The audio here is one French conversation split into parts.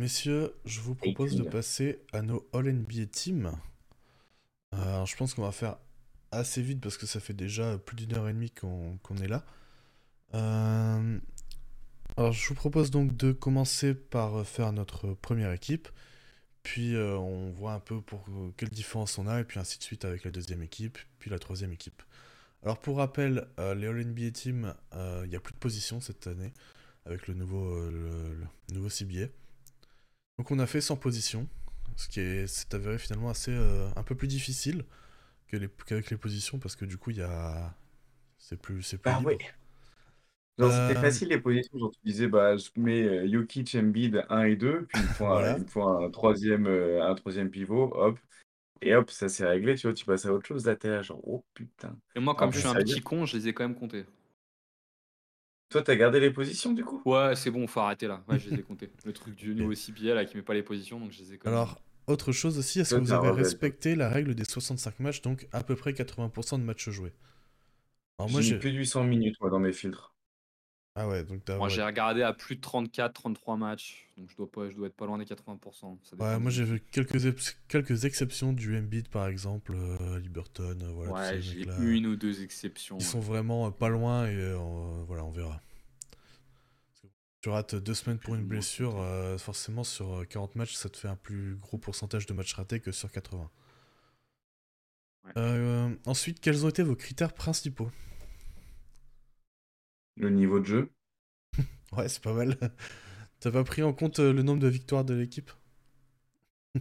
Messieurs, je vous propose de passer à nos All-NBA teams. Alors, je pense qu'on va faire assez vite parce que ça fait déjà plus d'une heure et demie qu'on est là. Alors, je vous propose donc de commencer par faire notre première équipe. Puis on voit un peu pour quelle différence on a, et puis ainsi de suite avec la deuxième équipe, puis la troisième équipe. Alors pour rappel, les All-NBA Teams, il n'y a plus de position cette année, avec le nouveau CBA. Donc on a fait 100 positions, ce qui s'est avéré finalement assez un peu plus difficile qu'avec les positions, parce que du coup, c'est plus libre. Oui. Non, c'était facile les positions, genre tu disais je mets Jokic, Embiid 1 et 2, puis il me faut un troisième pivot, hop, ça s'est réglé, tu vois, tu passes à autre chose, là t'es là genre oh putain. Et moi comme je suis un petit con, je les ai quand même comptés. Toi t'as gardé les positions du coup ? Ouais c'est bon, faut arrêter là, je les ai comptés. Le truc du nouveau CBA là qui met pas les positions, donc je les ai comptés. Alors autre chose aussi, est-ce que vous avez respecté la règle des 65 matchs, donc à peu près 80% de matchs joués ? Alors, moi, j'ai plus de 800 minutes moi, dans mes filtres. Ah ouais, donc moi j'ai regardé à plus de 33 matchs, donc je dois être pas loin des 80%. Ouais, moi j'ai vu quelques exceptions du Embiid par exemple, Haliburton, voilà. Ouais, j'ai une ou deux exceptions. Ils sont vraiment pas loin et voilà, on verra. Parce que tu rates 2 semaines pour une blessure, forcément sur 40 matchs ça te fait un plus gros pourcentage de matchs ratés que sur 80. Ouais. Ensuite, quels ont été vos critères principaux ? Le niveau de jeu. Ouais, c'est pas mal. T'as pas pris en compte le nombre de victoires de l'équipe ?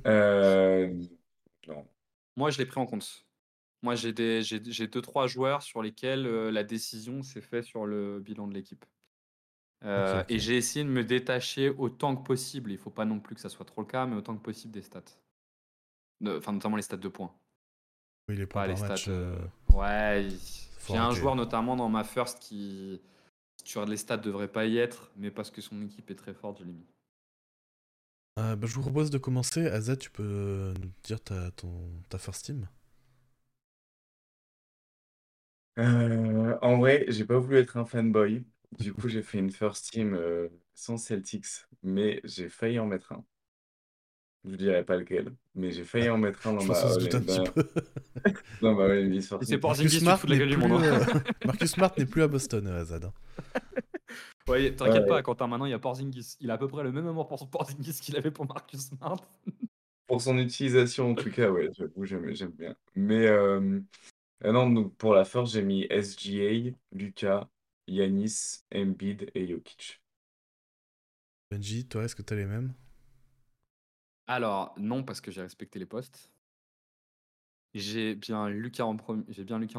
Non. Moi, je l'ai pris en compte. Moi, j'ai 2-3 joueurs sur lesquels la décision s'est faite sur le bilan de l'équipe. Okay. Et j'ai essayé de me détacher autant que possible. Il faut pas non plus que ça soit trop le cas, mais autant que possible des stats. Notamment les stats de points. Oui, les points par match. Ouais, j'ai un joueur notamment dans ma first qui... sur les stats devrait pas y être, mais parce que son équipe est très forte, je l'ai mis. Je vous propose de commencer. Azza, tu peux nous dire ta first team ? En vrai, j'ai pas voulu être un fanboy. Du coup, j'ai fait une first team sans Celtics, mais j'ai failli en mettre un. Je dirais pas lequel, mais j'ai failli en mettre un dans ma vie sortie. C'est Porzingis, tu fous de la gueule du monde. Marcus Smart n'est plus à Boston, Azad. Ouais, t'inquiète pas, Quentin, maintenant il y a Porzingis. Il a à peu près le même amour pour Porzingis qu'il avait pour Marcus Smart. Pour son utilisation, en tout cas, ouais, j'avoue, j'aime bien. Mais non, donc pour la force, j'ai mis SGA, Luka, Giannis, Embiid et Jokic. Benji, toi, est-ce que t'as les mêmes ? Alors, non, parce que j'ai respecté les postes. J'ai bien Luka en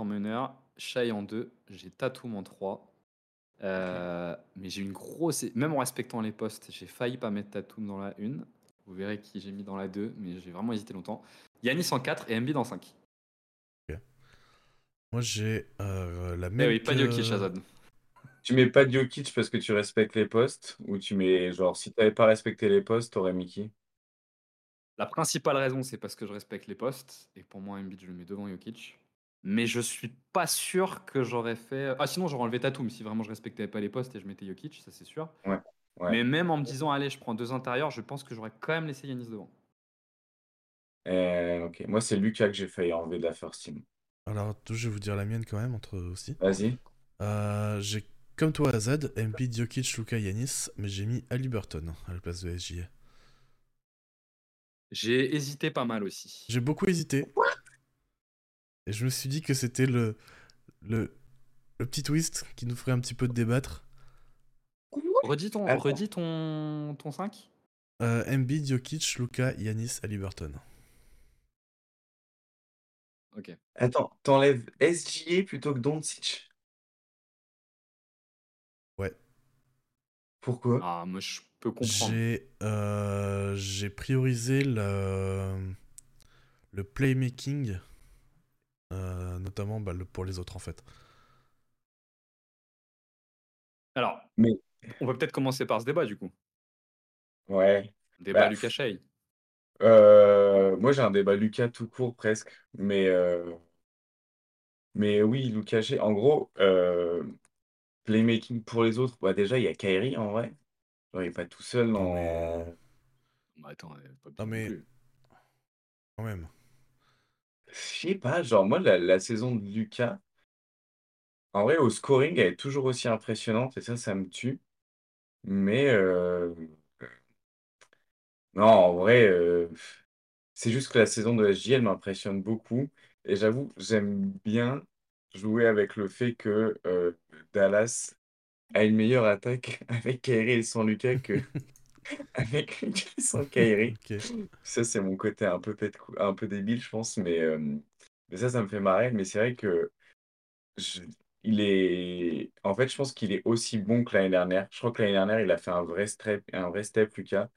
meneur, Shai en 2, j'ai Tatum en 3. Mais j'ai une grosse... Même en respectant les postes, j'ai failli pas mettre Tatum dans la 1. Vous verrez qui j'ai mis dans la 2, mais j'ai vraiment hésité longtemps. Giannis en 4 et Embiid en 5. Okay. Moi, j'ai la même... Eh oui, pas Jokic, Shazad. Tu mets pas Jokic parce que tu respectes les postes, ou tu mets... Genre, si t'avais pas respecté les postes, t'aurais mis qui ? La principale raison, c'est parce que je respecte les postes. Et pour moi, Embiid, je le mets devant Jokic. Mais je suis pas sûr que j'aurais fait... Ah, sinon, j'aurais enlevé Tatum si vraiment je respectais pas les postes et je mettais Jokic, ça c'est sûr. Ouais. Mais même en me disant, allez, je prends 2 intérieurs, je pense que j'aurais quand même laissé Giannis devant. Ok. Moi, c'est Luka que j'ai failli enlever de la first team. Alors, je vais vous dire la mienne quand même, entre eux aussi. Vas-y. J'ai, comme toi, Azad, Embiid, Jokic, Luka, Giannis, mais j'ai mis Haliburton à la place de SGA. J'ai hésité pas mal aussi. J'ai beaucoup hésité. Et je me suis dit que c'était le petit twist qui nous ferait un petit peu de débattre. Redis ton 5. Embiid, Jokic, Luka, Giannis, Haliburton. Ok. Attends, t'enlèves SGA plutôt que Doncic ? Ouais. Pourquoi ? Ah, moi je... J'ai priorisé le playmaking, notamment pour les autres en fait. Alors, on peut peut-être commencer par ce débat du coup. Ouais. Débat Luka Shai. Moi j'ai un débat Luka tout court presque, mais oui Luka Shai. En gros, playmaking pour les autres. Déjà il y a Kyrie en vrai. Il n'est pas tout seul dans... Attends, pas bien non mais plus. Quand même. Je sais pas, genre moi la saison de Luka, en vrai au scoring elle est toujours aussi impressionnante et ça me tue. Mais non, en vrai, c'est juste que la saison de SGA elle m'impressionne beaucoup. Et j'avoue, j'aime bien jouer avec le fait que Dallas a une meilleure attaque avec Kyrie et sans Luka que avec Luka et sans Kyrie. Okay. Ça, c'est mon côté un peu débile, je pense, mais ça me fait marrer. Mais c'est vrai que il est... En fait, je pense qu'il est aussi bon que l'année dernière. Je crois que l'année dernière, il a fait un vrai step Luka.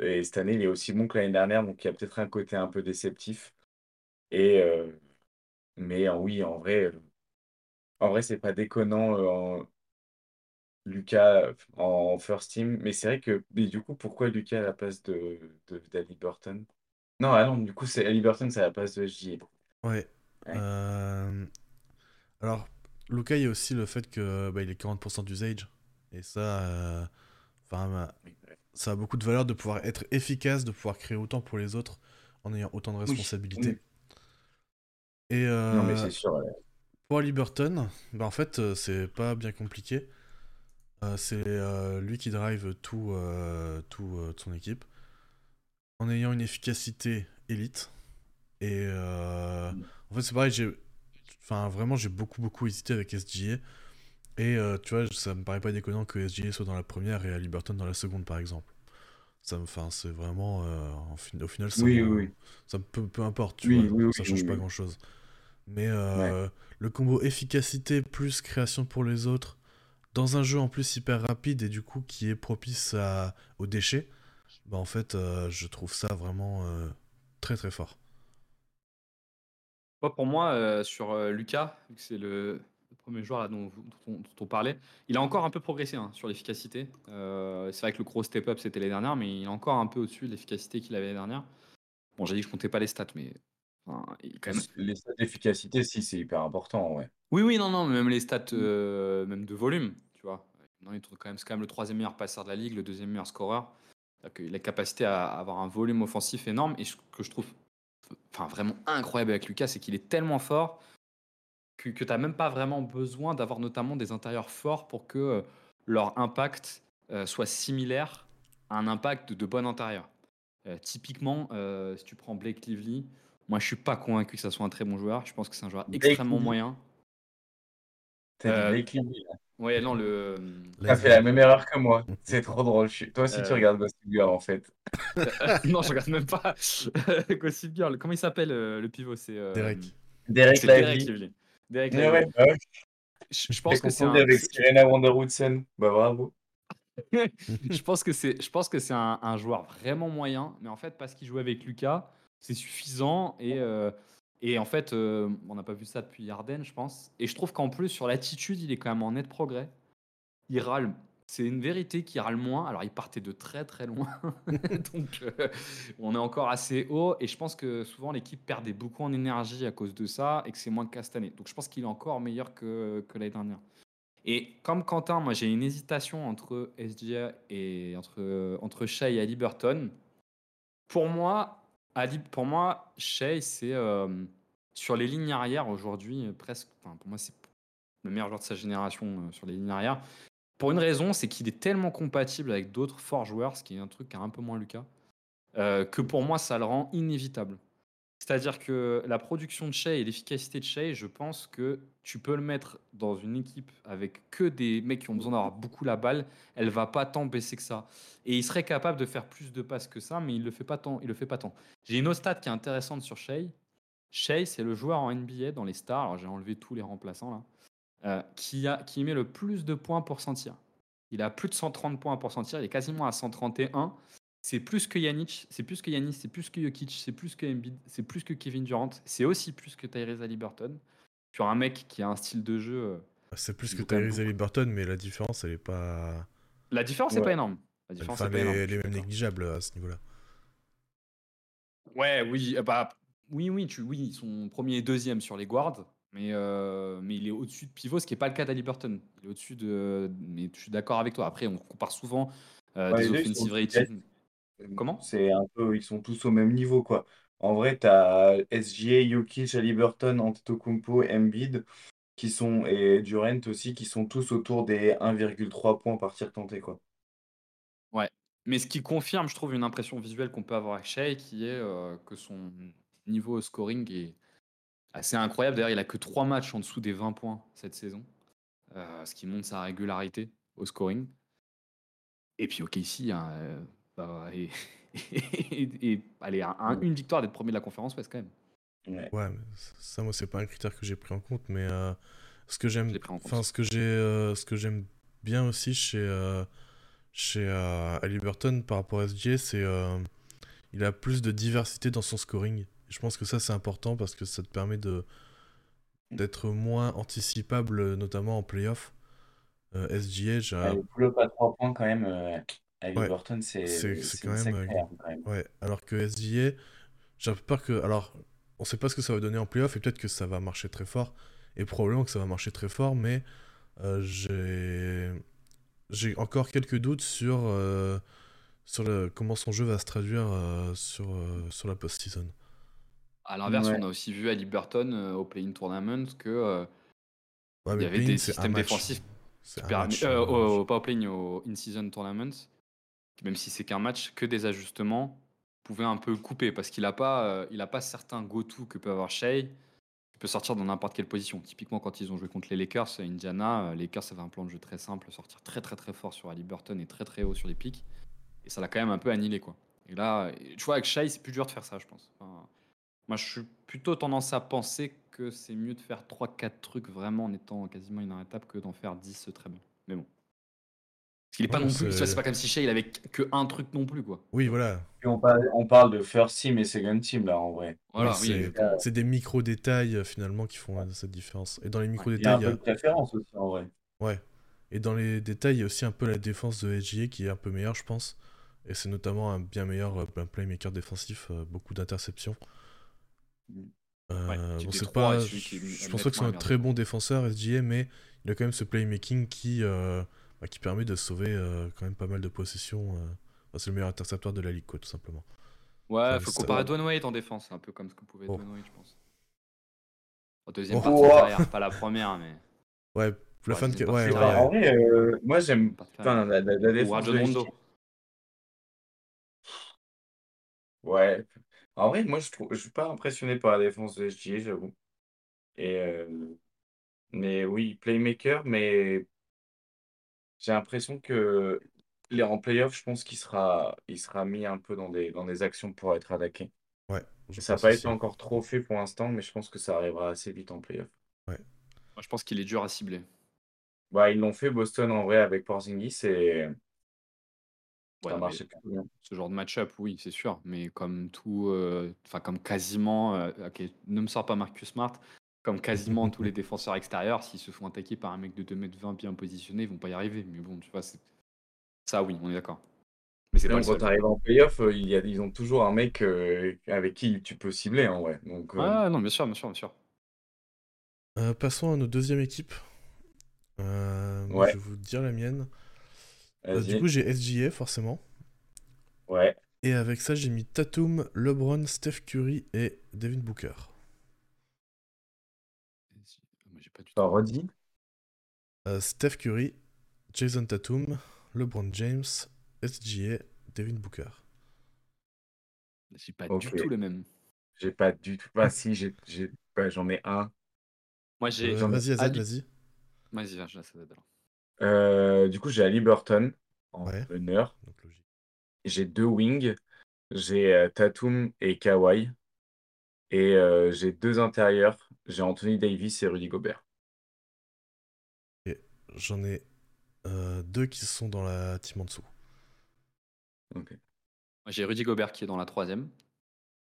Et cette année, il est aussi bon que l'année dernière, donc il y a peut-être un côté un peu déceptif. Et mais oui, en vrai, c'est pas déconnant Luka en first team. Mais c'est vrai que mais du coup, pourquoi Luka à la place d'Haliburton? Non, ah non, du coup, c'est Haliburton, c'est à la place de SGA. Ouais. Alors, Luka, il y a aussi le fait que il est 40% d'usage. Et ça, ça a beaucoup de valeur de pouvoir être efficace, de pouvoir créer autant pour les autres en ayant autant de responsabilités. Oui. Et non mais c'est sûr, ouais. Pour Haliburton, en fait c'est pas bien compliqué. C'est lui qui drive tout son équipe en ayant une efficacité élite. Et en fait c'est pareil, j'ai beaucoup hésité avec SGA. Et tu vois, ça me paraît pas déconnant que SGA soit dans la première et Haliburton dans la seconde par exemple. C'est vraiment au final ça, ça peu importe, tu vois, ça change pas grand chose. Mais le combo efficacité plus création pour les autres dans un jeu en plus hyper rapide et du coup qui est propice aux déchets, en fait je trouve ça vraiment très très fort. Pour moi sur Luka, vu que c'est le premier joueur là, dont on parlait, il a encore un peu progressé sur l'efficacité. C'est vrai que le gros step-up, c'était l'année dernière, mais il est encore un peu au-dessus de l'efficacité qu'il avait l'année dernière. Bon, j'ai dit que je comptais pas les stats, mais... quand même... Les stats d'efficacité, si, c'est hyper important, ouais. Oui, non, mais même les stats même de volume, tu vois. Non, il trouve quand même le troisième meilleur passeur de la ligue, le deuxième meilleur scoreur. C'est-à-dire la capacité à avoir un volume offensif énorme, et ce que je trouve vraiment incroyable avec Luka, c'est qu'il est tellement fort que tu n'as même pas vraiment besoin d'avoir notamment des intérieurs forts pour que leur impact soit similaire à un impact de bon intérieur. Typiquement, si tu prends Dereck Lively, moi je ne suis pas convaincu que ça soit un très bon joueur. Je pense que c'est un joueur extrêmement moyen. Dereck Lively, là. Ouais, non, t'as fait la même erreur que moi. C'est trop drôle. Toi aussi, tu regardes Gossip Girl, en fait. Non, je regarde même pas Gossip Girl. Comment il s'appelle, le pivot? C'est Dereck Lively. Je pense que c'est avec Serena Vanderwoodsen. Bravo. Je pense que c'est un joueur vraiment moyen, mais en fait parce qu'il joue avec Luka, c'est suffisant et en fait on n'a pas vu ça depuis Harden, je pense. Et je trouve qu'en plus sur l'attitude, il est quand même en net progrès. Il râle. C'est une vérité qu'il râle moins. Alors, il partait de très, très loin. Donc, on est encore assez haut. Et je pense que souvent, l'équipe perdait beaucoup en énergie à cause de ça et que c'est moins le cas cette année. Donc, je pense qu'il est encore meilleur que l'année dernière. Et comme Quentin, moi, j'ai une hésitation entre SGA et entre Shai et Haliburton. Pour moi, Shai, c'est sur les lignes arrière aujourd'hui, presque. Pour moi, c'est le meilleur joueur de sa génération sur les lignes arrière. Pour une raison, c'est qu'il est tellement compatible avec d'autres forts joueurs, ce qui est un truc qu'a un peu moins Luka, que pour moi, ça le rend inévitable. C'est-à-dire que la production de Shai et l'efficacité de Shai, je pense que tu peux le mettre dans une équipe avec que des mecs qui ont besoin d'avoir beaucoup la balle, elle va pas tant baisser que ça. Et il serait capable de faire plus de passes que ça, mais il le fait pas tant. J'ai une autre stat qui est intéressante sur Shai. Shai, c'est le joueur en NBA, dans les stars, alors j'ai enlevé tous les remplaçants là, qui met le plus de points pour s'en tirer. Il a plus de 130 points pour s'en tirer, il est quasiment à 131. C'est plus que Giannis, c'est plus que Jokic, c'est plus que Embiid, c'est plus que Kevin Durant, c'est aussi plus que Tyrese Haliburton. Sur un mec qui a un style de jeu... C'est plus que Tyrese Haliburton, mais la différence, elle est pas... La différence, c'est pas énorme. La différence, c'est pas énorme. Elle est même négligeable à ce niveau-là. Ils sont premier et deuxième sur les guards. Mais il est au-dessus de pivot, ce qui n'est pas le cas d'Haliburton. Il est au-dessus de... Mais je suis d'accord avec toi. Après, on compare souvent des offensive ratings. Comment? C'est un peu, ils sont tous au même niveau, quoi. En vrai, t'as SGA, Jokic, Haliburton, Antetokounmpo, Embiid, qui sont, et Durant aussi, qui sont tous autour des 1,3 points par tir tenté, quoi. Ouais. Mais ce qui confirme, je trouve, une impression visuelle qu'on peut avoir avec Shai, qui est que son niveau au scoring est assez incroyable. D'ailleurs, il a que 3 matchs en dessous des 20 points cette saison, ce qui montre sa régularité au scoring. Et puis, OKC, hein, bah, allez, une victoire d'être premier de la conférence Ouest quand même. Ouais. Ouais, mais ça, moi, c'est pas un critère que j'ai pris en compte, mais ce que Je j'aime, l'ai pris en compte. enfin, ce que j'aime bien aussi chez Haliburton par rapport à SGA, c'est il a plus de diversité dans son scoring. Je pense que ça, c'est important parce que ça te permet d'être moins anticipable, notamment en playoff. SGA, Ah, le pull-up à 3 points, quand même, ouais, Haliburton, c'est quand une même. sacrée arme, quand même. Ouais, alors que SGA, j'ai un peu peur que. Alors, on sait pas ce que ça va donner en playoff et peut-être que ça va marcher très fort. Et probablement que ça va marcher très fort, mais euh, j'ai j'ai encore quelques doutes sur comment son jeu va se traduire sur la post-season. À l'inverse, on Ouais. a aussi vu à Liberton au Play-in Tournament que Ouais, il y mais avait play-in, des c'est un systèmes match. défensifs C'est qui un permettent, match. Pas au Play-in, au In-Season Tournament, même si c'est qu'un match, que des ajustements pouvaient un peu couper parce qu'il n'a pas, il a pas certains go-to que peut avoir Shai, qui peut sortir dans n'importe quelle position. Typiquement, quand ils ont joué contre les Lakers à Indiana, les Lakers avaient un plan de jeu très simple, sortir très très très fort sur Haliburton et très très haut sur les pics, et ça l'a quand même un peu annihilé, quoi. Et là, tu vois, avec Shai, c'est plus dur de faire ça, je pense. Enfin, moi, je suis plutôt tendance à penser que c'est mieux de faire 3-4 trucs vraiment en étant quasiment inarrêtable que d'en faire 10 très bons. Mais bon. Parce qu'il est pas Ouais, non plus. Tu vois, c'est pas comme si Shea il avait que un truc non plus, quoi. Oui, voilà. Puis on parle de first team et second team, là, en vrai. Oui, Voilà, oui, c'est exactement. c'est des micro-détails finalement qui font cette différence. Et dans les Il y a micro-détails, un peu de préférence aussi, en vrai. ouais. Et dans les détails, il y a aussi un peu la défense de SGA qui est un peu meilleure, je pense. Et c'est notamment un bien meilleur playmaker défensif, beaucoup d'interceptions. Mm. Ouais, l'équipe Bon, des c'est 3 est pas. celui qui Je est pense pas que ce nettement soit la un meilleure très bon défense. défenseur, SGA, mais il a quand même ce playmaking qui permet de sauver quand même pas mal de possessions. Enfin, c'est le meilleur intercepteur de la ligue, quoi, tout simplement. Ouais, Enfin, faut comparer Dwyane Wade en défense, c'est un peu comme ce que pouvait être oh, Dwyane Wade, je pense. En deuxième partie de Ouah. carrière, pas la première, mais Ouais, la la fin de. deuxième partie Ouais, de Putain, carrière. en ouais. vrai, moi j'aime Partie de carrière. enfin, la Ou défense Rajon de Rondo. SGA. Ouais. En vrai, moi je suis pas impressionné par la défense de SGA, j'avoue. Et mais oui, playmaker, mais j'ai l'impression que en playoff, je pense qu'il sera mis un peu dans des actions pour être attaqué. Ouais, je Ça n'a pense pas été aussi. encore trop fait pour l'instant, mais je pense que ça arrivera assez vite en playoff. Ouais. Moi, je pense qu'il est dur à cibler. Bah, ils l'ont fait Boston en vrai avec Porzingis et Ouais, ça non, mais marchait plutôt bien. ce genre de match-up, oui, c'est sûr. Mais comme tout, enfin, comme quasiment, ok, ne me sors pas Marcus Smart, comme quasiment tous les défenseurs extérieurs, s'ils se font attaquer par un mec de 2,20 m bien positionné, ils vont pas y arriver. Mais bon, tu vois, ça, oui, on est d'accord. Mais c'est pas Sinon, le quand seul. tu arrives en playoff, ils ont toujours un mec avec qui tu peux cibler en vrai. Donc, Ah, non, bien sûr, bien sûr, bien sûr. Passons à notre deuxième équipe. Moi, je ouais, vais vous dire la mienne. Du coup, vas-y. j'ai SGA, forcément. Ouais. Et avec ça, j'ai mis Tatum, LeBron, Steph Curry et Devin Booker. Moi, j'ai pas du tout. Redis. Steph Curry, Jason Tatum, LeBron James, SGA, Devin Booker. J'ai pas du Ok. tout le même. J'ai pas du tout. Bah si, bah, j'en ai un. Moi, j'ai. J'en ai. Vas-y, AZ, Ali. vas-y. Vas-y, viens, je la sais alors. Du coup, j'ai Haliburton en Ouais, meneur. donc logique. J'ai deux wings. J'ai Tatum et Kawhi. Et j'ai deux intérieurs. J'ai Anthony Davis et Rudy Gobert. Et j'en ai deux qui sont dans la team en dessous. Ok. Moi, j'ai Rudy Gobert qui est dans la troisième.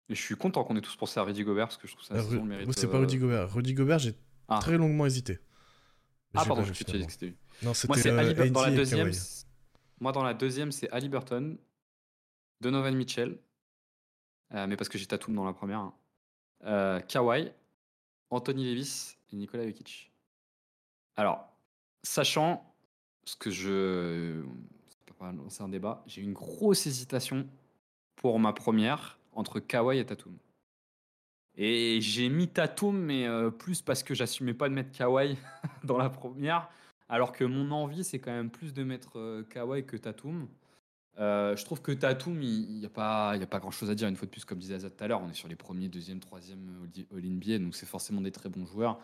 Et je suis content qu'on ait tous pensé à Rudy Gobert parce que je trouve que sa saison le Moi, mérite. c'est pas Rudy Gobert. Rudy Gobert, j'ai Ah, très longuement hésité. Mais ah, j'ai pardon, pas j'ai vu cru que tu as dit finalement. que c'était lui. Non, Moi, c'était c'est Dans la AD et deuxième, Kawhi. Moi, dans la deuxième, c'est Haliburton, Donovan Mitchell, mais parce que j'ai Tatum dans la première, hein. Kawhi, Anthony Davis et Nikola Jokic. Alors, sachant ce que je. C'est pas grave, c'est un débat. J'ai eu une grosse hésitation pour ma première entre Kawhi et Tatum. Et j'ai mis Tatum, mais plus parce que j'assumais pas de mettre Kawhi dans la première, alors que mon envie, c'est quand même plus de mettre Kawhi que Tatum. Je trouve que Tatum, il n'y a pas grand-chose à dire. Une fois de plus, comme disait Azad tout à l'heure, on est sur les premiers, deuxième, troisième All-NBA, donc c'est forcément des très bons joueurs.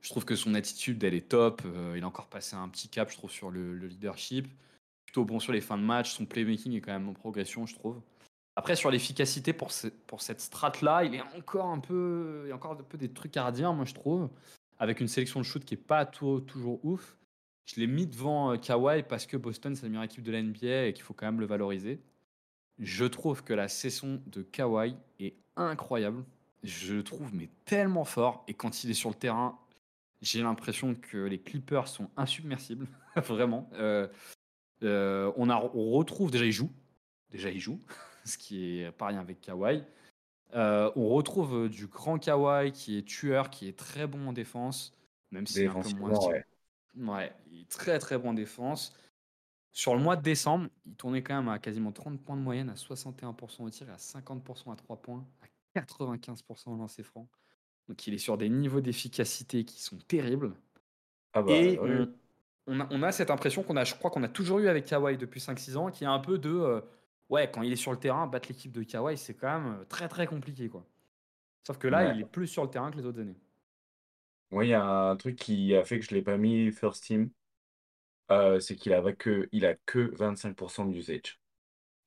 Je trouve que son attitude, elle est top. Il a encore passé un petit cap, je trouve, sur le leadership. Plutôt bon sur les fins de match. Son playmaking est quand même en progression, je trouve. Après, sur l'efficacité, pour cette strat-là, il y a encore un peu des trucs à redire, moi, je trouve. Avec une sélection de shoot qui n'est pas toujours ouf. Je l'ai mis devant Kawhi parce que Boston, c'est la meilleure équipe de la NBA et qu'il faut quand même le valoriser. Je trouve que la saison de Kawhi est incroyable. Je le trouve mais tellement fort. Et quand il est sur le terrain, j'ai l'impression que les Clippers sont insubmersibles, vraiment. On retrouve, déjà il joue, ce qui est pas rien avec Kawhi. On retrouve du grand Kawhi qui est tueur, qui est très bon en défense, même si c'est un peu moins... Ouais, il est très très bon en défense. Sur le mois de décembre, il tournait quand même à quasiment 30 points de moyenne, à 61% au tir, à 50% à 3 points, à 95% au lancer franc. Donc il est sur des niveaux d'efficacité qui sont terribles. Ah bah, et oui. on a cette impression qu'on a toujours eu avec Kawhi depuis 5-6 ans, qui est un peu de ouais, quand il est sur le terrain, battre l'équipe de Kawhi, c'est quand même très très compliqué, quoi. Sauf que là, il est plus sur le terrain que les autres années. Moi, il y a un truc qui a fait que je ne l'ai pas mis first team, c'est qu'il n'a que 25% d'usage.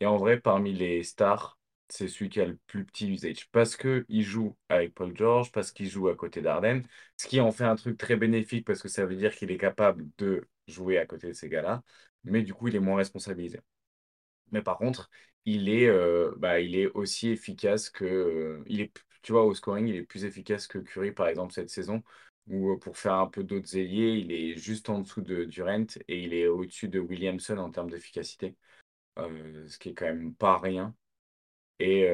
Et en vrai, parmi les stars, c'est celui qui a le plus petit usage. Parce qu'il joue avec Paul George, parce qu'il joue à côté d'Arden, ce qui en fait un truc très bénéfique parce que ça veut dire qu'il est capable de jouer à côté de ces gars-là, mais du coup, il est moins responsabilisé. Mais par contre, il est aussi efficace que... tu vois, au scoring, il est plus efficace que Curry, par exemple, cette saison. Ou pour faire un peu d'autres ailiers, il est juste en dessous de Durant et il est au-dessus de Williamson en termes d'efficacité, ce qui est quand même pas rien. Et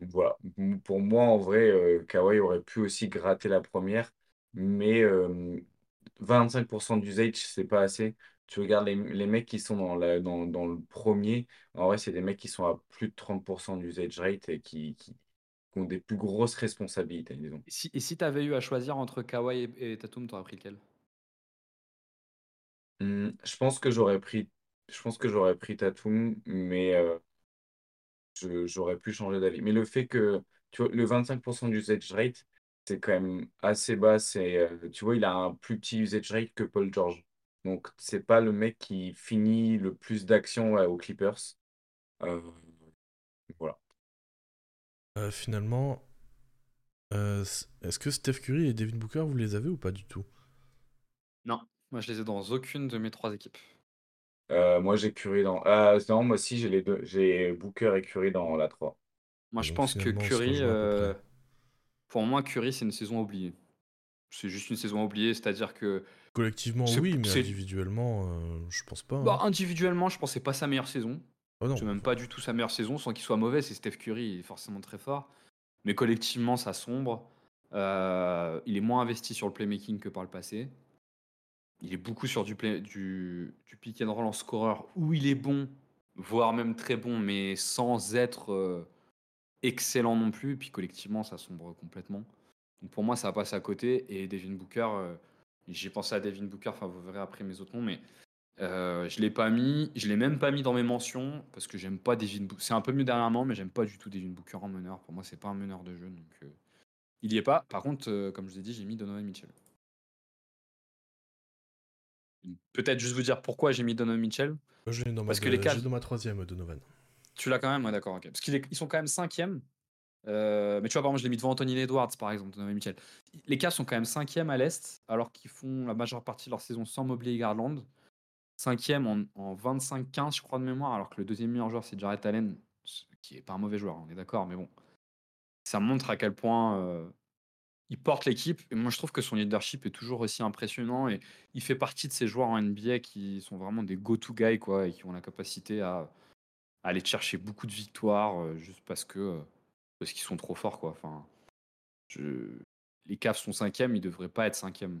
voilà, pour moi en vrai, Kawhi aurait pu aussi gratter la première, mais 25% d'usage, c'est pas assez. Tu regardes les mecs qui sont dans le premier, en vrai, c'est des mecs qui sont à plus de 30% d'usage rate et qui ont des plus grosses responsabilités, disons. Et si tu avais eu à choisir entre Kawhi et Tatum, tu aurais pris lequel ? Je pense que j'aurais pris Tatum, mais j'aurais pu changer d'avis. Mais le fait que, tu vois, le 25% d'usage rate, c'est quand même assez bas. Tu vois, il a un plus petit usage rate que Paul George. Donc, c'est pas le mec qui finit le plus d'actions aux Clippers. Voilà. Finalement, est-ce que Steph Curry et Devin Booker, vous les avez ou pas du tout ? Non, moi je les ai dans aucune de mes trois équipes. Moi j'ai Curry dans... non, moi si, j'ai les deux. J'ai Booker et Curry dans la 3. Moi je pense que Curry... pour moi, Curry, c'est une saison oubliée. C'est juste une saison oubliée, c'est-à-dire que... Collectivement, oui, mais individuellement, je pense pas. Hein. Bah, individuellement, je pense que c'est pas sa meilleure saison. Oh non, c'est même pas du tout sa meilleure saison, sans qu'il soit mauvais. C'est Steph Curry, il est forcément très fort. Mais collectivement, ça sombre. Il est moins investi sur le playmaking que par le passé. Il est beaucoup sur du pick and roll en scoreur, où il est bon, voire même très bon, mais sans être excellent non plus. Et puis collectivement, ça sombre complètement. Donc pour moi, ça passe à côté. Et Devin Booker, j'ai pensé à Devin Booker, enfin vous verrez après mes autres noms, mais... je l'ai même pas mis dans mes mentions parce que j'aime pas Devin Booker. C'est un peu mieux dernièrement, mais j'aime pas du tout Devin Booker en meneur. Pour moi, c'est pas un meneur de jeu, donc il y est pas. Par contre, comme je vous ai dit, j'ai mis Donovan Mitchell. Peut-être juste vous dire pourquoi j'ai mis Donovan Mitchell. Je l'ai dans parce que les quatre... j'ai dans ma troisième Donovan. Tu l'as quand même, ouais, d'accord, ok. Parce qu'ils sont quand même cinquième. Mais tu vois, par exemple, je l'ai mis devant Anthony Edwards, par exemple, Donovan Mitchell. Les Cavs sont quand même cinquième à l'est, alors qu'ils font la majeure partie de leur saison sans Mobley et Garland. 5ème en 25-15, je crois, de mémoire, alors que le deuxième meilleur joueur, c'est Jarrett Allen, qui est pas un mauvais joueur, on est d'accord, mais bon. Ça montre à quel point il porte l'équipe. Et moi, je trouve que son leadership est toujours aussi impressionnant et il fait partie de ces joueurs en NBA qui sont vraiment des go-to guys, quoi, et qui ont la capacité à aller chercher beaucoup de victoires juste parce qu'ils sont trop forts, quoi. Enfin, les Cavs sont 5ème, ils devraient pas être 5ème.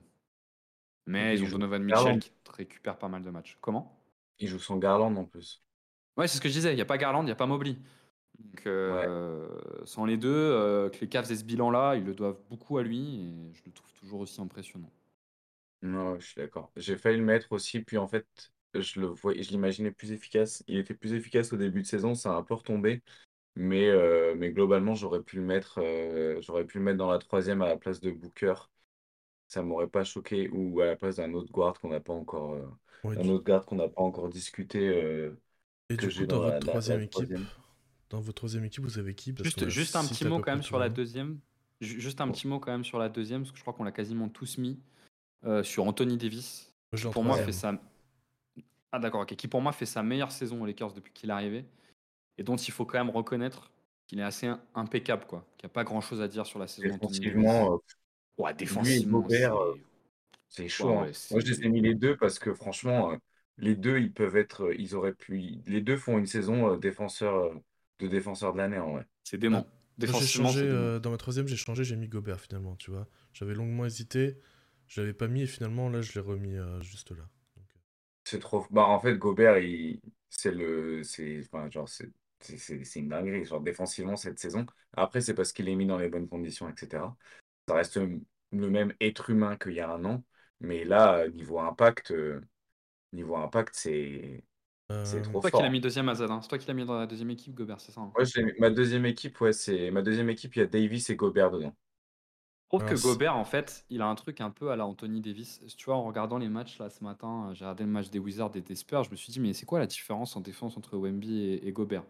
Mais ils ont Donovan Mitchell qui récupère pas mal de matchs. Comment ? Ils jouent sans Garland en plus. Ouais, c'est ce que je disais. Il n'y a pas Garland, il n'y a pas Mobley. Donc, sans les deux, que les Cavs aient ce bilan-là, ils le doivent beaucoup à lui et je le trouve toujours aussi impressionnant. Non, je suis d'accord. J'ai failli le mettre aussi, puis en fait, je l'imaginais plus efficace. Il était plus efficace au début de saison, ça a un peu retombé, mais globalement, j'aurais pu le mettre dans la troisième à la place de Booker. Ça m'aurait pas choqué, ou à la place d'un autre guard qu'on n'a pas encore, discuté. Et du coup, dans votre troisième équipe, vous avez qui? Juste un petit mot quand même sur la deuxième. Parce que je crois qu'on l'a quasiment tous mis. Sur Anthony Davis, qui pour moi fait sa meilleure saison aux Lakers depuis qu'il est arrivé, et dont il faut quand même reconnaître qu'il est assez impeccable, quoi. Qu'il n'y a pas grand-chose à dire sur la saison. Défensivement, lui et Gobert, c'est chaud. Moi, je les ai mis les deux parce que franchement, les deux, ils peuvent être, ils auraient pu. Les deux font une saison défenseur de l'année, en vrai. C'est dément. Dans ma troisième, j'ai mis Gobert finalement. Tu vois, j'avais longuement hésité. Je l'avais pas mis et finalement là je l'ai remis juste là. Donc... C'est trop. Bah en fait Gobert c'est une dinguerie genre défensivement cette saison. Après c'est parce qu'il est mis dans les bonnes conditions etc. Ça reste le même être humain qu'il y a un an, mais là niveau impact c'est trop fort. C'est toi qui l'as mis deuxième à Zadin. C'est toi qui l'as mis dans la deuxième équipe Gobert c'est ça. Hein ouais ma deuxième équipe il y a Davis et Gobert dedans. Je trouve que Gobert, en fait, il a un truc un peu à la Anthony Davis. Tu vois, en regardant les matchs, là, ce matin, j'ai regardé le match des Wizards et des Spurs, je me suis dit, mais c'est quoi la différence en défense entre Wemby et Gobert ?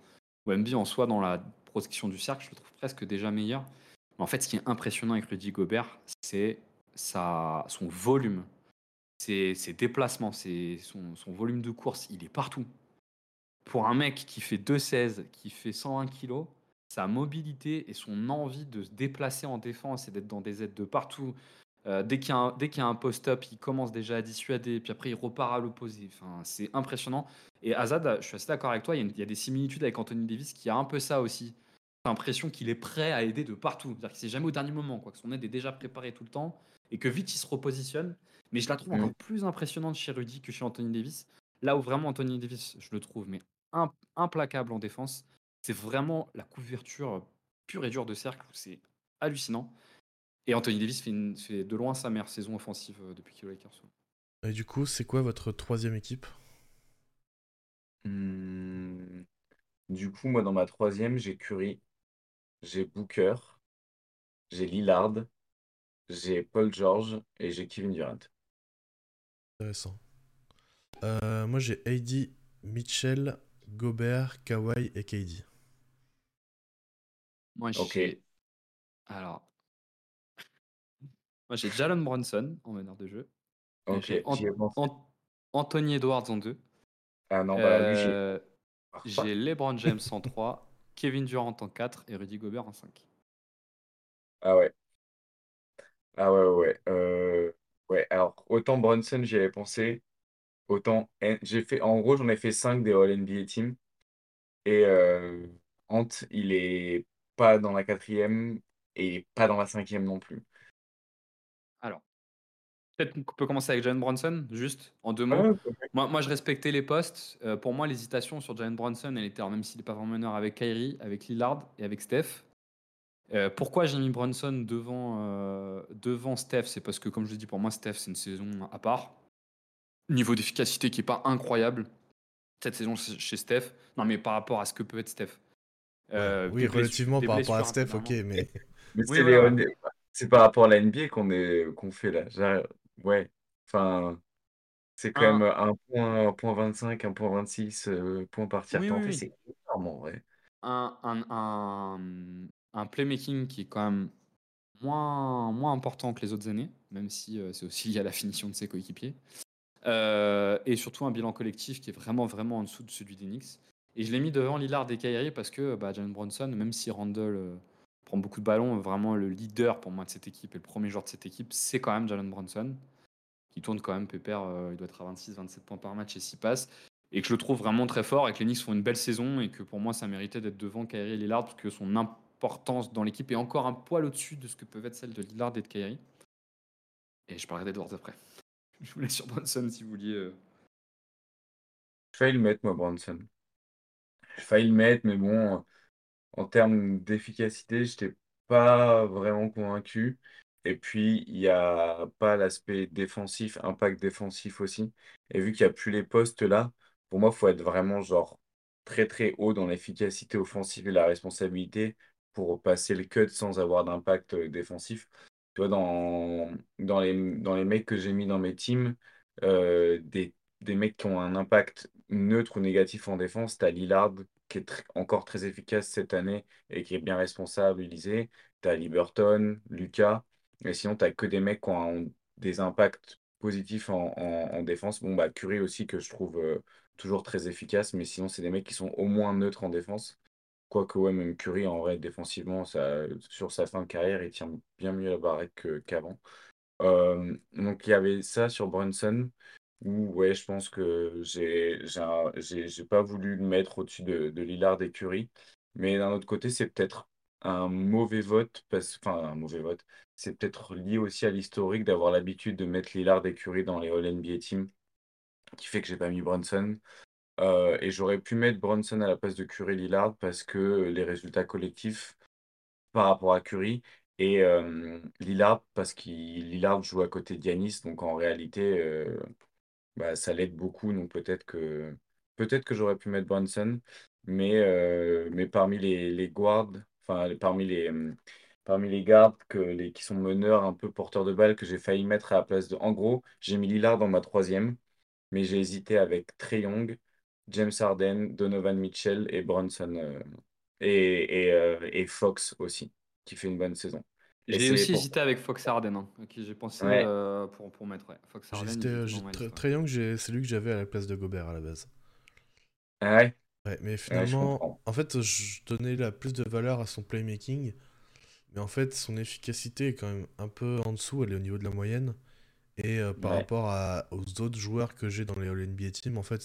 Wemby, en soi, dans la protection du cercle, je le trouve presque déjà meilleur. Mais en fait, ce qui est impressionnant avec Rudy Gobert, c'est son volume, ses déplacements, son volume de course. Il est partout. Pour un mec qui fait 2,16, qui fait 101 kilos, sa mobilité et son envie de se déplacer en défense et d'être dans des aides de partout. Dès qu'il y a un post-up, il commence déjà à dissuader, puis après il repart à l'opposé. Enfin, c'est impressionnant. Et Azad, je suis assez d'accord avec toi, il y a des similitudes avec Anthony Davis qui a un peu ça aussi. J'ai l'impression qu'il est prêt à aider de partout. C'est-à-dire que c'est jamais au dernier moment, quoi, que son aide est déjà préparée tout le temps et que vite il se repositionne. Mais je la trouve encore plus impressionnante chez Rudy que chez Anthony Davis. Là où vraiment Anthony Davis, je le trouve mais implacable en défense. C'est vraiment la couverture pure et dure de cercle, c'est hallucinant. Et Anthony Davis fait de loin sa meilleure saison offensive depuis qu'il est Lakers. Et du coup, c'est quoi votre troisième équipe ? Du coup, moi dans ma troisième, j'ai Curry, j'ai Booker, j'ai Lillard, j'ai Paul George et j'ai Kevin Durant. Intéressant. Moi j'ai AD, Mitchell, Gobert, Kawhi et KD. Moi j'ai Jalen Brunson en meneur de jeu. Okay. Anthony Edwards en 2. Ah non, j'ai LeBron James en 3, Kevin Durant en 4 et Rudy Gobert en 5. Ah ouais. Ouais, alors autant Brunson j'y avais pensé, autant j'en ai fait 5 des All-NBA team. Et Ant, il est pas dans la 4e et pas dans la 5e non plus. Alors, peut-être qu'on peut commencer avec Jalen Brunson, juste en 2 mots. Moi, je respectais les postes. Pour moi, l'hésitation sur Jalen Brunson, elle était, alors, même s'il n'est pas vraiment meneur, avec Kyrie, avec Lillard et avec Steph. Pourquoi j'ai mis Brunson devant Steph ? C'est parce que, comme je l'ai dit, pour moi, Steph, c'est une saison à part. Niveau d'efficacité qui n'est pas incroyable cette saison chez Steph. Non, mais par rapport à ce que peut être Steph. Oui, relativement par rapport à Steph, ok, mais... c'est par rapport à la NBA qu'on fait là. Ouais, enfin, c'est quand même 1.25, 1.26 points par tiers tenté. Oui. C'est énorme, ouais. Un playmaking qui est quand même moins important que les autres années, même si c'est aussi lié à la finition de ses coéquipiers. Et surtout un bilan collectif qui est vraiment en dessous de celui des Knicks. Et je l'ai mis devant Lillard et Kyrie parce que Jalen Brunson, même si Randle prend beaucoup de ballons, vraiment le leader pour moi de cette équipe et le premier joueur de cette équipe, c'est quand même Jalen Brunson qui tourne quand même pépère, il doit être à 26-27 points par match et 6 passes, et que je le trouve vraiment très fort et que les Knicks font une belle saison et que pour moi ça méritait d'être devant Kyrie et Lillard parce que son importance dans l'équipe est encore un poil au-dessus de ce que peuvent être celles de Lillard et de Kyrie. Et je parlerai d'Edwards après. Je voulais sur Brunson si vous vouliez. Je failli le mettre, moi, Brunson. Je failli le mettre, mais bon, En termes d'efficacité, je n'étais pas vraiment convaincu. Et puis, il n'y a pas l'aspect défensif, impact défensif aussi. Et vu qu'il n'y a plus les postes là, pour moi, il faut être vraiment genre très très haut dans l'efficacité offensive et la responsabilité pour passer le cut sans avoir d'impact défensif. Tu vois, dans les mecs que j'ai mis dans mes teams, des mecs qui ont un impact neutre ou négatif en défense, tu as Lillard qui est encore très efficace cette année et qui est bien responsabilisé. Tu as Haliburton, Luka. Et sinon, tu n'as que des mecs qui ont des impacts positifs en défense. Bon, bah, Curry aussi, que je trouve toujours très efficace. Mais sinon, c'est des mecs qui sont au moins neutres en défense. Quoique, ouais, même Curry, en vrai, défensivement, sur sa fin de carrière, il tient bien mieux la barrette qu'avant. Donc, il y avait ça sur Brunson, où, ouais, je pense que j'ai pas voulu le mettre au-dessus de Lillard et Curry. Mais d'un autre côté, c'est peut-être un mauvais vote, enfin un mauvais vote, c'est peut-être lié aussi à l'historique d'avoir l'habitude de mettre Lillard et Curry dans les All-NBA teams, qui fait que j'ai pas mis Brunson. Et j'aurais pu mettre Brunson à la place de Curry Lillard parce que les résultats collectifs par rapport à Curry et Lillard, parce que Lillard joue à côté de Giannis, donc en réalité, bah, ça l'aide beaucoup, donc peut-être que j'aurais pu mettre Brunson, mais parmi les guards, enfin parmi les gardes qui sont meneurs un peu porteurs de balle que j'ai failli mettre à la place de. En gros, j'ai mis Lillard dans ma troisième, mais j'ai hésité avec Trae Young, James Harden, Donovan Mitchell et Brunson et Fox aussi, qui fait une bonne saison. Et j'ai aussi hésité avec Fox Harden, hein, qui j'ai pensé ouais. Pour mettre ouais. Fox Harden. Trae Young, c'est lui que j'avais à la place de Gobert à la base. Ah ouais. Ouais, mais finalement, ouais, en fait, je donnais la plus de valeur à son playmaking, mais en fait, son efficacité est quand même un peu en dessous, elle est au niveau de la moyenne, et par rapport aux autres joueurs que j'ai dans les All-NBA Team, en fait,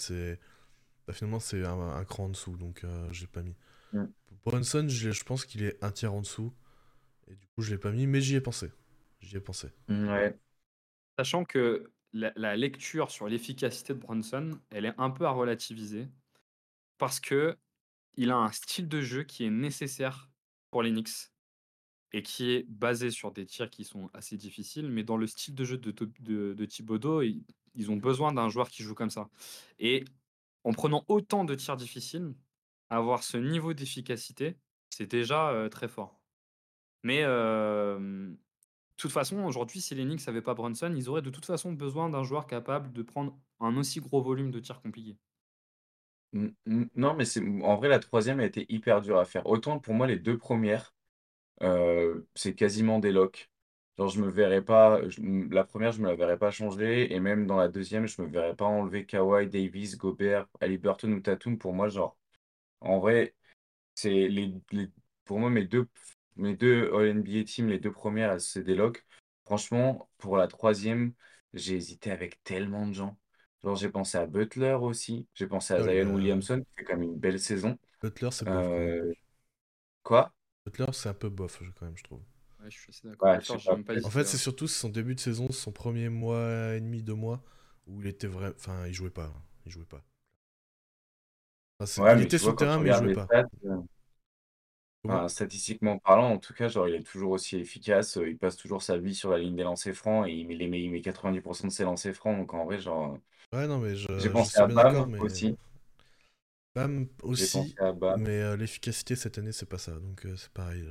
finalement, c'est un cran en dessous, donc je l'ai pas mis. Ouais. Brunson, je pense qu'il est un tiers en dessous, et du coup, je l'ai pas mis, mais j'y ai pensé. Ouais. Sachant que la lecture sur l'efficacité de Brunson, elle est un peu à relativiser, parce qu'il a un style de jeu qui est nécessaire pour les Knicks et qui est basé sur des tirs qui sont assez difficiles. Mais dans le style de jeu de Thibodeau, ils ont besoin d'un joueur qui joue comme ça. Et en prenant autant de tirs difficiles, avoir ce niveau d'efficacité, c'est déjà très fort. Mais de toute façon, aujourd'hui, si les Knicks n'avaient pas Brunson, ils auraient de toute façon besoin d'un joueur capable de prendre un aussi gros volume de tirs compliqués. Non, mais en vrai, la troisième a été hyper dure à faire. Autant pour moi, les deux premières, c'est quasiment des locks. Genre, je me verrais pas. La première, je me la verrais pas changer. Et même dans la deuxième, je me verrais pas enlever Kawhi, Davis, Gobert, Haliburton ou Tatum. Pour moi, genre, en vrai, c'est pour moi, mes deux All-NBA teams, les deux premières, c'est des locks. Franchement, pour la troisième, j'ai hésité avec tellement de gens. Genre, j'ai pensé à Butler aussi. J'ai pensé à Zion Williamson, qui fait quand même une belle saison. Butler, c'est bof. Quoi ? Butler, c'est un peu bof, quand même, je trouve. Ouais, je suis assez d'accord. Ouais, en fait, c'est surtout son début de saison, son premier mois et demi, 2 mois, où il était vrai. Enfin, il jouait pas. Enfin, ouais, il était sur le terrain, mais il jouait pas. Enfin, statistiquement parlant, en tout cas, genre, il est toujours aussi efficace. Il passe toujours sa vie sur la ligne des lancers francs et il met 90% de ses lancers francs. Donc, en vrai, genre. Ouais, non, mais j'ai pensé à Bam aussi. Bam aussi, mais l'efficacité cette année, c'est pas ça. Donc, c'est pareil.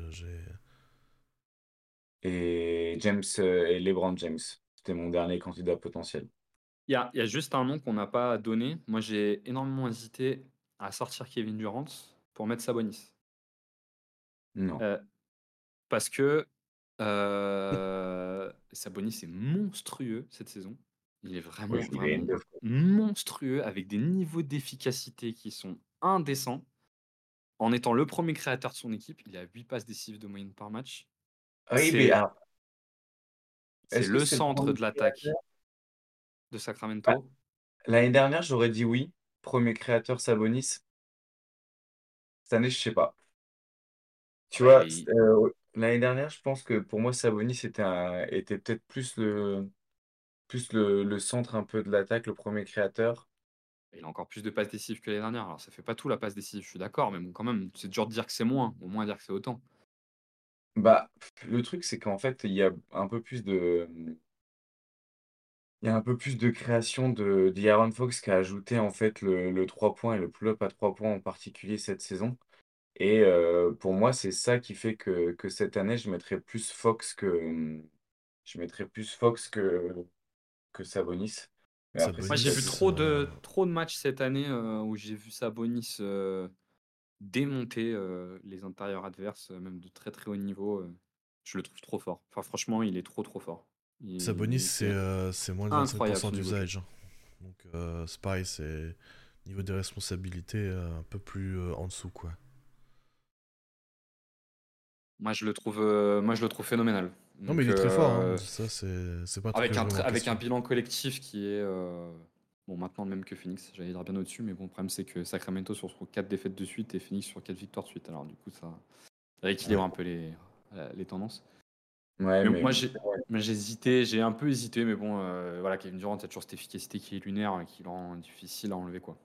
Et James et LeBron James. C'était mon dernier candidat potentiel. Il y a juste un nom qu'on n'a pas donné. Moi, j'ai énormément hésité à sortir Kevin Durant pour mettre Sabonis. Non. Parce que Sabonis est monstrueux cette saison. Il est vraiment monstrueux, avec des niveaux d'efficacité qui sont indécents. En étant le premier créateur de son équipe, il a 8 passes décisives de moyenne par match. Oui, c'est le centre de l'attaque de Sacramento. Ah, l'année dernière, j'aurais dit oui. Premier créateur Sabonis. Cette année, je sais pas. Tu vois, l'année dernière, je pense que pour moi, Sabonis était peut-être plus le centre un peu de l'attaque, le premier créateur. Il a encore plus de passes décisives que l'année dernière. Alors, ça fait pas tout la passe décisive, je suis d'accord, mais bon, quand même, c'est dur de dire que c'est moins, au moins dire que c'est autant. Bah, le truc, c'est qu'en fait, il y a un peu plus de création de De'Aaron Fox qui a ajouté en fait le 3 points et le pull-up à 3 points en particulier cette saison. Et pour moi, c'est ça qui fait que cette année, je mettrais plus Fox que Sabonis. Mais après, moi, j'ai vu trop de matchs cette année où j'ai vu Sabonis démonter les intérieurs adverses, même de très très haut niveau. Je le trouve trop fort. Enfin, franchement, il est trop fort. Sabonis, c'est moins de 25% d'usage. Donc, c'est pareil, c'est niveau des responsabilités un peu plus en dessous, quoi. Moi, je le trouve phénoménal. Donc, non, mais il est très fort. Hein. Ça, c'est pas avec un bilan collectif qui est bon, maintenant le même que Phoenix. J'allais dire bien au-dessus, mais bon, le problème, c'est que Sacramento sur 4 défaites de suite et Phoenix sur 4 victoires de suite. Alors, du coup, ça rééquilibre un peu les tendances. Ouais, mais moi, j'ai un peu hésité, mais bon, voilà, Kevin Durant a toujours cette efficacité qui est lunaire et qui le rend difficile à enlever, quoi.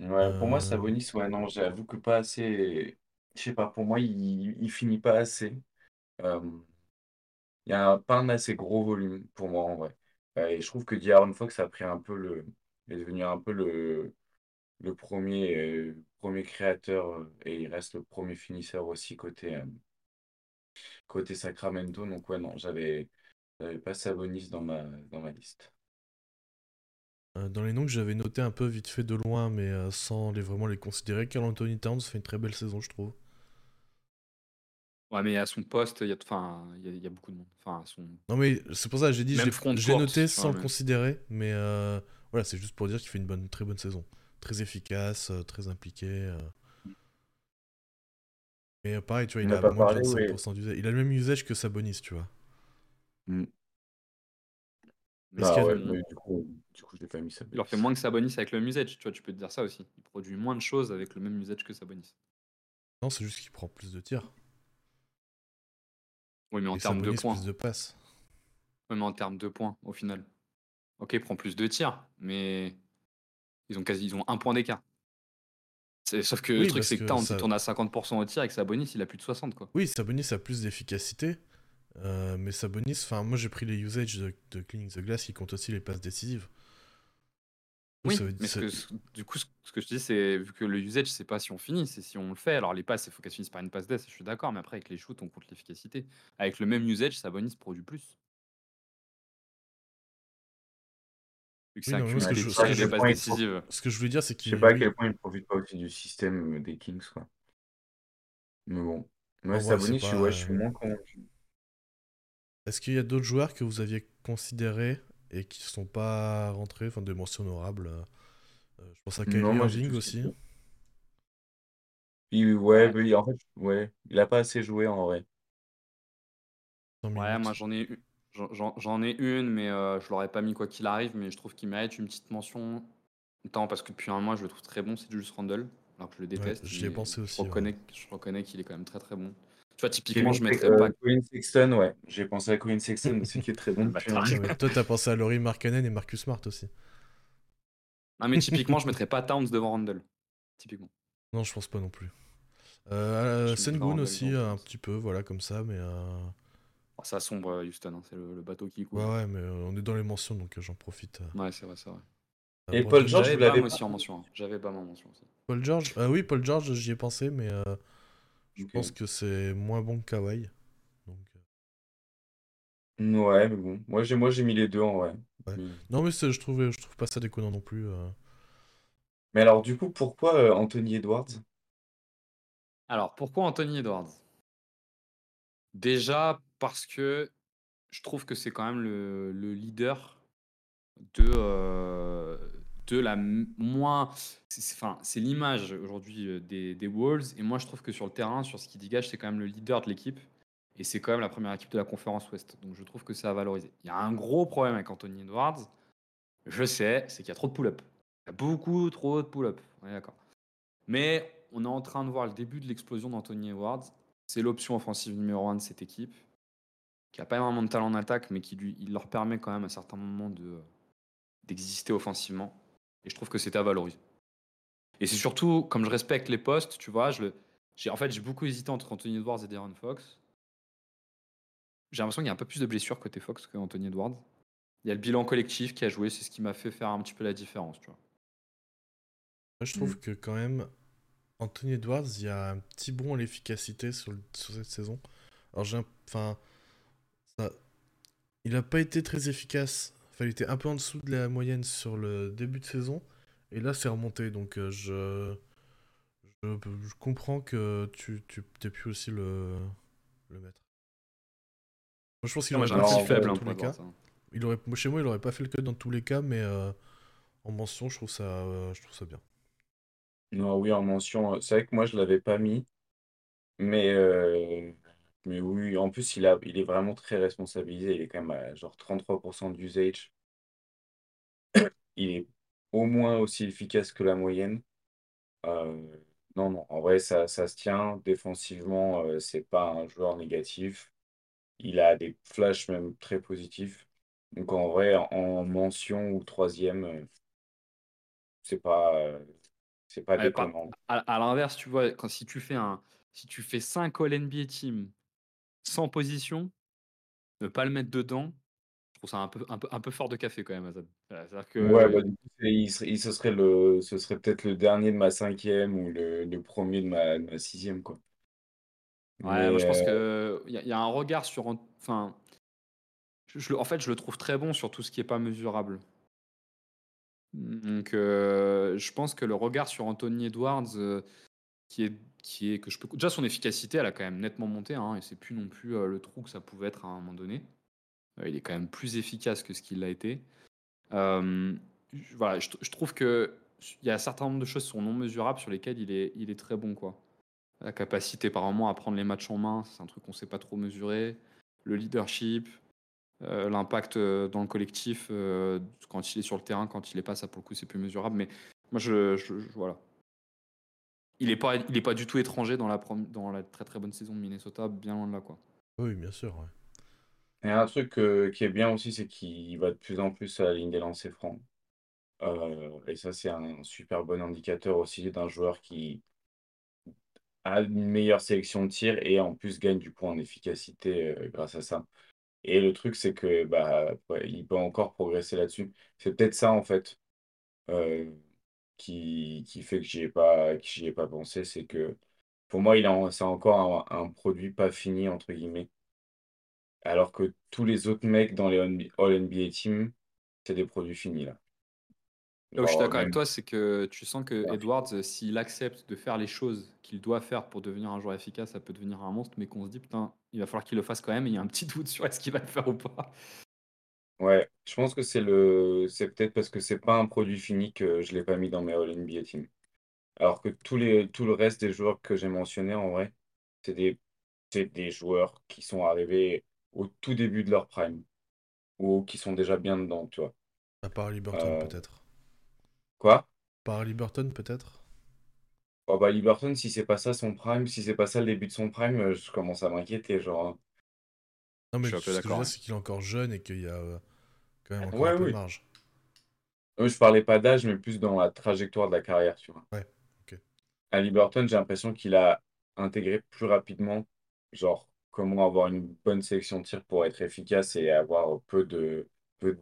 Ouais, pour moi, Sabonis, ouais, non, j'avoue que pas assez. Je sais pas, pour moi, il finit pas assez. Il y a pas un assez gros volume, pour moi, en vrai. Et je trouve que De'Aaron Fox a pris un peu est devenu un peu le premier créateur, et il reste le premier finisseur aussi côté Sacramento. Donc ouais, non, j'avais pas Sabonis dans ma liste. Dans les noms que j'avais notés un peu vite fait de loin, mais sans vraiment les considérer, Karl Anthony Towns fait une très belle saison, je trouve. Ouais, mais à son poste, il y a beaucoup de monde. Enfin, non, mais c'est pour ça que j'ai dit, j'ai noté sans le considérer, mais voilà, c'est juste pour dire qu'il fait une très bonne saison. Très efficace, très impliqué. Mais pareil, tu vois, il a moins de 25% d'usage. Il a le même usage que Sabonis, tu vois. Mm. Ah ouais, mais du coup, je l'ai pas mis Sabonis. Il leur fait moins que Sabonis avec le même usage, tu vois, tu peux te dire ça aussi. Il produit moins de choses avec le même usage que Sabonis. Non, c'est juste qu'il prend plus de tirs. Oui, mais en termes de points. Plus de passes. Oui, mais en termes de points, au final. Ok, il prend plus de tirs, mais ils ont un point d'écart. Sauf que le truc, c'est que Towns tourne à 50% au tir et que Sabonis, il a plus de 60%, quoi. Oui, Sabonis a plus d'efficacité. Mais Sabonis, enfin moi j'ai pris les usages de Cleaning the Glass qui comptent aussi les passes décisives. Oui, mais du coup ce que je dis, c'est vu que le usage, c'est pas si on finit, c'est si on le fait. Alors les passes, il faut qu'elles finissent par une passe d'ess, je suis d'accord, mais après avec les shoots, on compte l'efficacité. Avec le même usage, Sabonis produit plus. Vu que c'est passes décisives. Ce que je voulais dire, c'est qu'il... Je sais pas à quel point il profite pas aussi du système des Kings, quoi. Mais bon, moi Sabonis, je suis moins convaincu. Est-ce qu'il y a d'autres joueurs que vous aviez considérés et qui ne sont pas rentrés, enfin des mentions honorables? Je pense à Kyrie Irving aussi. Ouais, en fait, ouais, il n'a pas assez joué en vrai. Ouais, moi j'en ai une, mais je l'aurais pas mis quoi qu'il arrive, mais je trouve qu'il mérite une petite mention. Tant parce que depuis un mois, je le trouve très bon, c'est Julius Randle, alors que je le déteste. Ouais, j'y ai pensé aussi. Je reconnais qu'il est quand même très très bon. Tu vois, typiquement, je mettrais pas Colin Sexton, ouais. J'ai pensé à Colin Sexton aussi, qui est très bon. Bah, toi, t'as pensé à Lauri Markkanen et Marcus Smart aussi. Non, mais typiquement, je mettrais pas Towns devant Randle. Typiquement. Non, je pense pas non plus. Sengun aussi, un petit peu, voilà, comme ça, mais... Ça sombre, Houston, hein, c'est le bateau qui coule. Ouais, mais on est dans les mentions, donc j'en profite. Ouais, c'est vrai, c'est vrai. Et Paul George, je l'avais aussi en mention. Hein. J'avais pas ma mention aussi. Paul George, oui, Paul George, j'y ai pensé, mais... Je pense que c'est moins bon que Kawhi. Donc... Ouais, mais bon. Moi, j'ai mis les deux en vrai. Ouais. Mmh. Non, mais je trouve pas ça déconnant non plus. Mais alors, du coup, pourquoi Anthony Edwards ? Alors, pourquoi Anthony Edwards ? Déjà, parce que je trouve que c'est quand même le leader de la moins... C'est l'image aujourd'hui des Wolves, et moi je trouve que sur le terrain, sur ce qu'il dégage, c'est quand même le leader de l'équipe, et c'est quand même la première équipe de la conférence Ouest, donc je trouve que ça a valorisé. Il y a un gros problème avec Anthony Edwards, je sais, c'est qu'il y a trop de pull-up. Il y a beaucoup trop de pull-up, on est d'accord. Mais on est en train de voir le début de l'explosion d'Anthony Edwards, c'est l'option offensive numéro 1 de cette équipe, qui n'a pas énormément de talent en attaque, mais qui leur permet quand même à certains moments d'exister offensivement. Et je trouve que c'était à valoriser. Et c'est surtout, comme je respecte les postes, tu vois, j'ai beaucoup hésité entre Anthony Edwards et De'Aaron Fox. J'ai l'impression qu'il y a un peu plus de blessures côté Fox qu'Anthony Edwards. Il y a le bilan collectif qui a joué, c'est ce qui m'a fait faire un petit peu la différence, tu vois. Moi, je trouve que quand même, Anthony Edwards, il y a un petit bond à l'efficacité sur cette saison. Alors, il n'a pas été très efficace. Enfin, il était un peu en dessous de la moyenne sur le début de saison. Et là, c'est remonté. Donc, je comprends que tu t'es plus aussi le maître. Moi, je pense qu'il aurait pas fait faible dans tous les cas. Chez moi, il aurait pas fait le cut dans tous les cas, mais en mention, je trouve ça bien. Non, oui, en mention. C'est vrai que moi, je l'avais pas mis. Mais oui, en plus, il est vraiment très responsabilisé. Il est quand même à genre 33% d'usage. Il est au moins aussi efficace que la moyenne. Non, en vrai, ça se tient. Défensivement, c'est pas un joueur négatif. Il a des flashs même très positifs. Donc en vrai, en mention ou troisième, c'est pas déconnant. À l'inverse, tu vois, si tu fais 5 All-NBA team sans position, ne pas le mettre dedans, je trouve ça un peu fort de café quand même, Azad. C'est-à-dire que... Ouais, bah, du coup, ce serait peut-être le dernier de ma cinquième ou le premier de ma sixième, quoi. Ouais, mais... moi, je pense que y a un regard sur... Enfin, je le trouve très bon sur tout ce qui n'est pas mesurable. Donc, je pense que le regard sur Anthony Edwards, déjà son efficacité, elle a quand même nettement monté, hein, et c'est plus non plus le trou que ça pouvait être à un moment donné. Il est quand même plus efficace que ce qu'il l'a été. Voilà, je trouve que il y a un certain nombre de choses qui sont non mesurables sur lesquelles il est très bon, quoi. La capacité par moment à prendre les matchs en main, c'est un truc qu'on ne sait pas trop mesurer. Le leadership. L'impact dans le collectif quand il est sur le terrain, quand il n'est pas, ça pour le coup c'est plus mesurable, mais moi voilà, il est pas du tout étranger dans la très très bonne saison de Minnesota, bien loin de là, quoi. Oui, bien sûr, ouais. Et un truc qui est bien aussi, c'est qu'il va de plus en plus à la ligne des lancers francs, et ça c'est un super bon indicateur aussi d'un joueur qui a une meilleure sélection de tir et en plus gagne du coup en efficacité grâce à ça. Et le truc, c'est que il peut encore progresser là-dessus. C'est peut-être ça, en fait, qui fait que j'y ai pas pensé. C'est que, pour moi, c'est encore un produit pas fini, entre guillemets. Alors que tous les autres mecs dans les All-NBA teams, c'est des produits finis, là. Là où je suis d'accord avec toi, c'est que tu sens que Edwards, s'il accepte de faire les choses qu'il doit faire pour devenir un joueur efficace, ça peut devenir un monstre, mais qu'on se dit, putain, il va falloir qu'il le fasse quand même, et il y a un petit doute sur est-ce qu'il va le faire ou pas. Ouais, je pense que c'est peut-être parce que c'est pas un produit fini que je l'ai pas mis dans mes All-NBA teams. Alors que tout le reste des joueurs que j'ai mentionnés, en vrai, c'est des joueurs qui sont arrivés au tout début de leur prime, ou qui sont déjà bien dedans, tu vois. À part Haliburton, peut-être. Quoi ? Par Haliburton, peut-être ? Oh bah Haliburton, si c'est pas ça le début de son prime, je commence à m'inquiéter, genre. Non mais je suis un peu d'accord. Ce que je vois, c'est qu'il est encore jeune et qu'il y a quand même encore de marge. Je parlais pas d'âge, mais plus dans la trajectoire de la carrière, tu vois. Ouais, ok. Haliburton, j'ai l'impression qu'il a intégré plus rapidement, genre, comment avoir une bonne sélection de tir pour être efficace et avoir peu de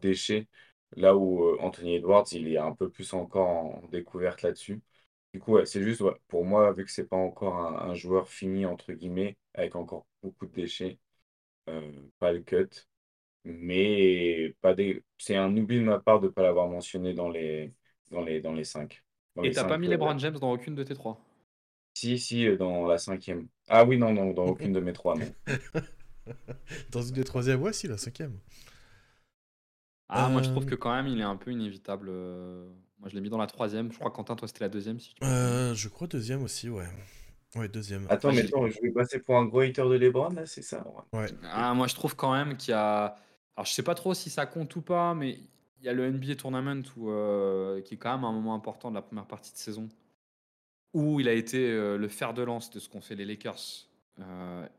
déchets. Là où Anthony Edwards, il est un peu plus encore en découverte là-dessus. Du coup, ouais, c'est juste, ouais, pour moi, vu que c'est pas encore un joueur fini, entre guillemets, avec encore beaucoup de déchets, pas le cut. Mais c'est un oubli de ma part de ne pas l'avoir mentionné dans les 5. Et t'as pas mis LeBron James dans aucune de tes 3 ? Si, dans la 5e. Ah oui, non, dans aucune de mes 3, non. Dans une des 3e, ouais, si, la 5e. Ah, moi je trouve que quand même il est un peu inévitable. Moi je l'ai mis dans la 3e. Je crois, Quentin, toi c'était la 2e. Si tu je crois 2e aussi, ouais. Ouais, 2e. Attends, mais je vais passer pour un gros hater de LeBron là, c'est ça ? Ouais. Ah, moi je trouve quand même qu'il y a. Alors je sais pas trop si ça compte ou pas, mais il y a le NBA Tournament qui est quand même un moment important de la première partie de saison où il a été le fer de lance de ce qu'ont fait les Lakers.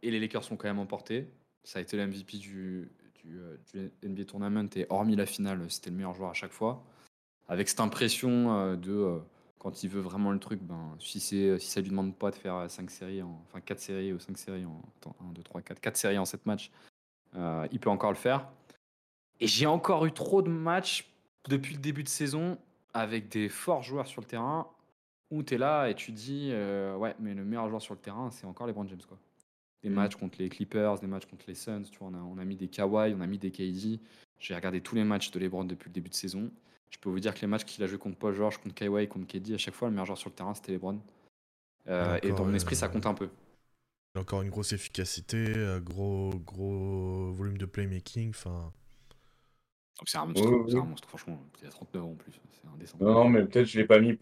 Et les Lakers sont quand même emportés. Ça a été le MVP du NBA Tournament, et hormis la finale, c'était le meilleur joueur à chaque fois. avec cette impression de quand il veut vraiment le truc, ben, si ça lui demande pas de faire 4 séries ou 5 séries en 1, 2, 3, 4 séries en 7 matchs, il peut encore le faire. Et j'ai encore eu trop de matchs depuis le début de saison avec des forts joueurs sur le terrain où tu es là et tu dis ouais, mais le meilleur joueur sur le terrain, c'est encore LeBron James, quoi. Des matchs contre les Clippers, des matchs contre les Suns, tu vois, on a mis des Kawhi, on a mis des KD. J'ai regardé tous les matchs de LeBron depuis le début de saison. Je peux vous dire que les matchs qu'il a joué contre Paul George, contre Kawhi, contre KD, à chaque fois, le meilleur joueur sur le terrain, c'était LeBron. Et dans mon esprit, ça compte un peu. Il a encore une grosse efficacité, un gros volume de playmaking, enfin... C'est un monstre, ouais. C'est un monstre, franchement. Il a 39 ans en plus, c'est indécent. Non, mais peut-être je ne l'ai pas mis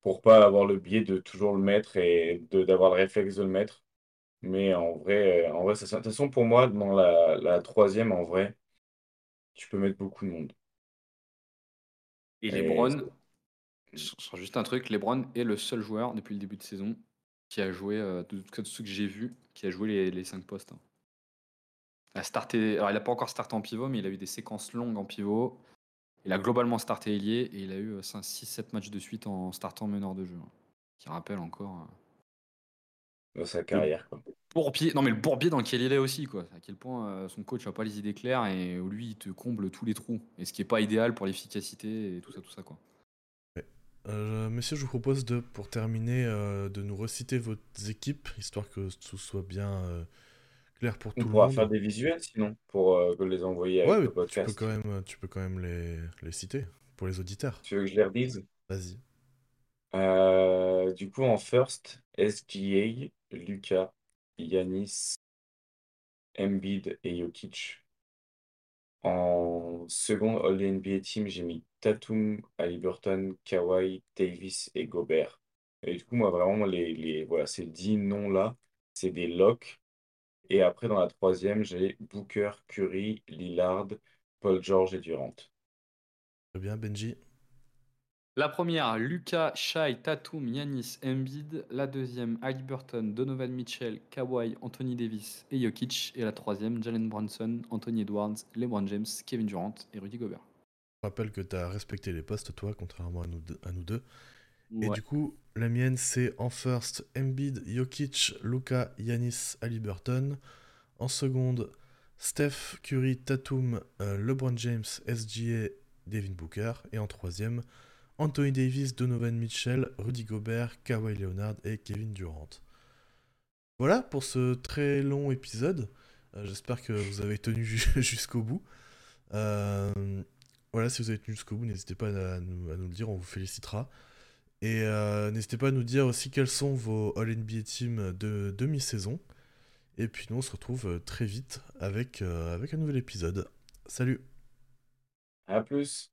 pour pas avoir le biais de toujours le mettre et d'avoir le réflexe de le mettre. Mais en vrai ça, de toute façon, pour moi, dans la troisième, en vrai, tu peux mettre beaucoup de monde. Et LeBron, sur juste un truc, LeBron est le seul joueur depuis le début de saison qui a joué, de tout ce que j'ai vu, qui a joué les 5 postes. Hein. Alors, il n'a pas encore starté en pivot, mais il a eu des séquences longues en pivot. Il a globalement starté ailier et il a eu 6-7 matchs de suite en startant meneur de jeu. Hein, qui rappelle encore dans sa carrière, quoi. Le bourbier dans lequel il est aussi, quoi. À quel point son coach n'a pas les idées claires et lui, il te comble tous les trous. Et ce qui n'est pas idéal pour l'efficacité et tout ça, quoi. Messieurs, je vous propose pour terminer, de nous reciter vos équipes, histoire que tout soit bien... clair pour tout le monde. On pourra faire des visuels sinon pour les envoyer avec le podcast. Tu peux quand même les citer pour les auditeurs. Tu veux que je les redise ? Vas-y. Du coup, en first, SGA, Luka, Giannis, Embiid et Jokic. En second, All-NBA team, j'ai mis Tatum, Haliburton, Kawhi, Davis et Gobert. Et du coup, moi, vraiment, ces 10 noms-là, c'est des locks. Et après, dans la troisième, j'ai Booker, Curry, Lillard, Paul George et Durant. Très bien, Benji. La première, Luka, Shai, Tatum, Giannis, Embiid. La deuxième, Haliburton, Donovan Mitchell, Kawhi, Anthony Davis et Jokic. Et la troisième, Jalen Brunson, Anthony Edwards, LeBron James, Kevin Durant et Rudy Gobert. Je rappelle que tu as respecté les postes, toi, contrairement à nous deux. Ouais. Et du coup, la mienne, c'est en first, Embiid, Jokic, Luka, Giannis, Haliburton. En seconde, Steph, Curry, Tatum, LeBron James, SGA, Devin Booker. Et en troisième, Anthony Davis, Donovan Mitchell, Rudy Gobert, Kawhi Leonard et Kevin Durant. Voilà pour ce très long épisode. J'espère que vous avez tenu jusqu'au bout. Voilà, si vous avez tenu jusqu'au bout, n'hésitez pas à nous le dire, on vous félicitera. Et n'hésitez pas à nous dire aussi quels sont vos All-NBA Teams de demi-saison. Et puis nous, on se retrouve très vite avec un nouvel épisode. Salut! À plus!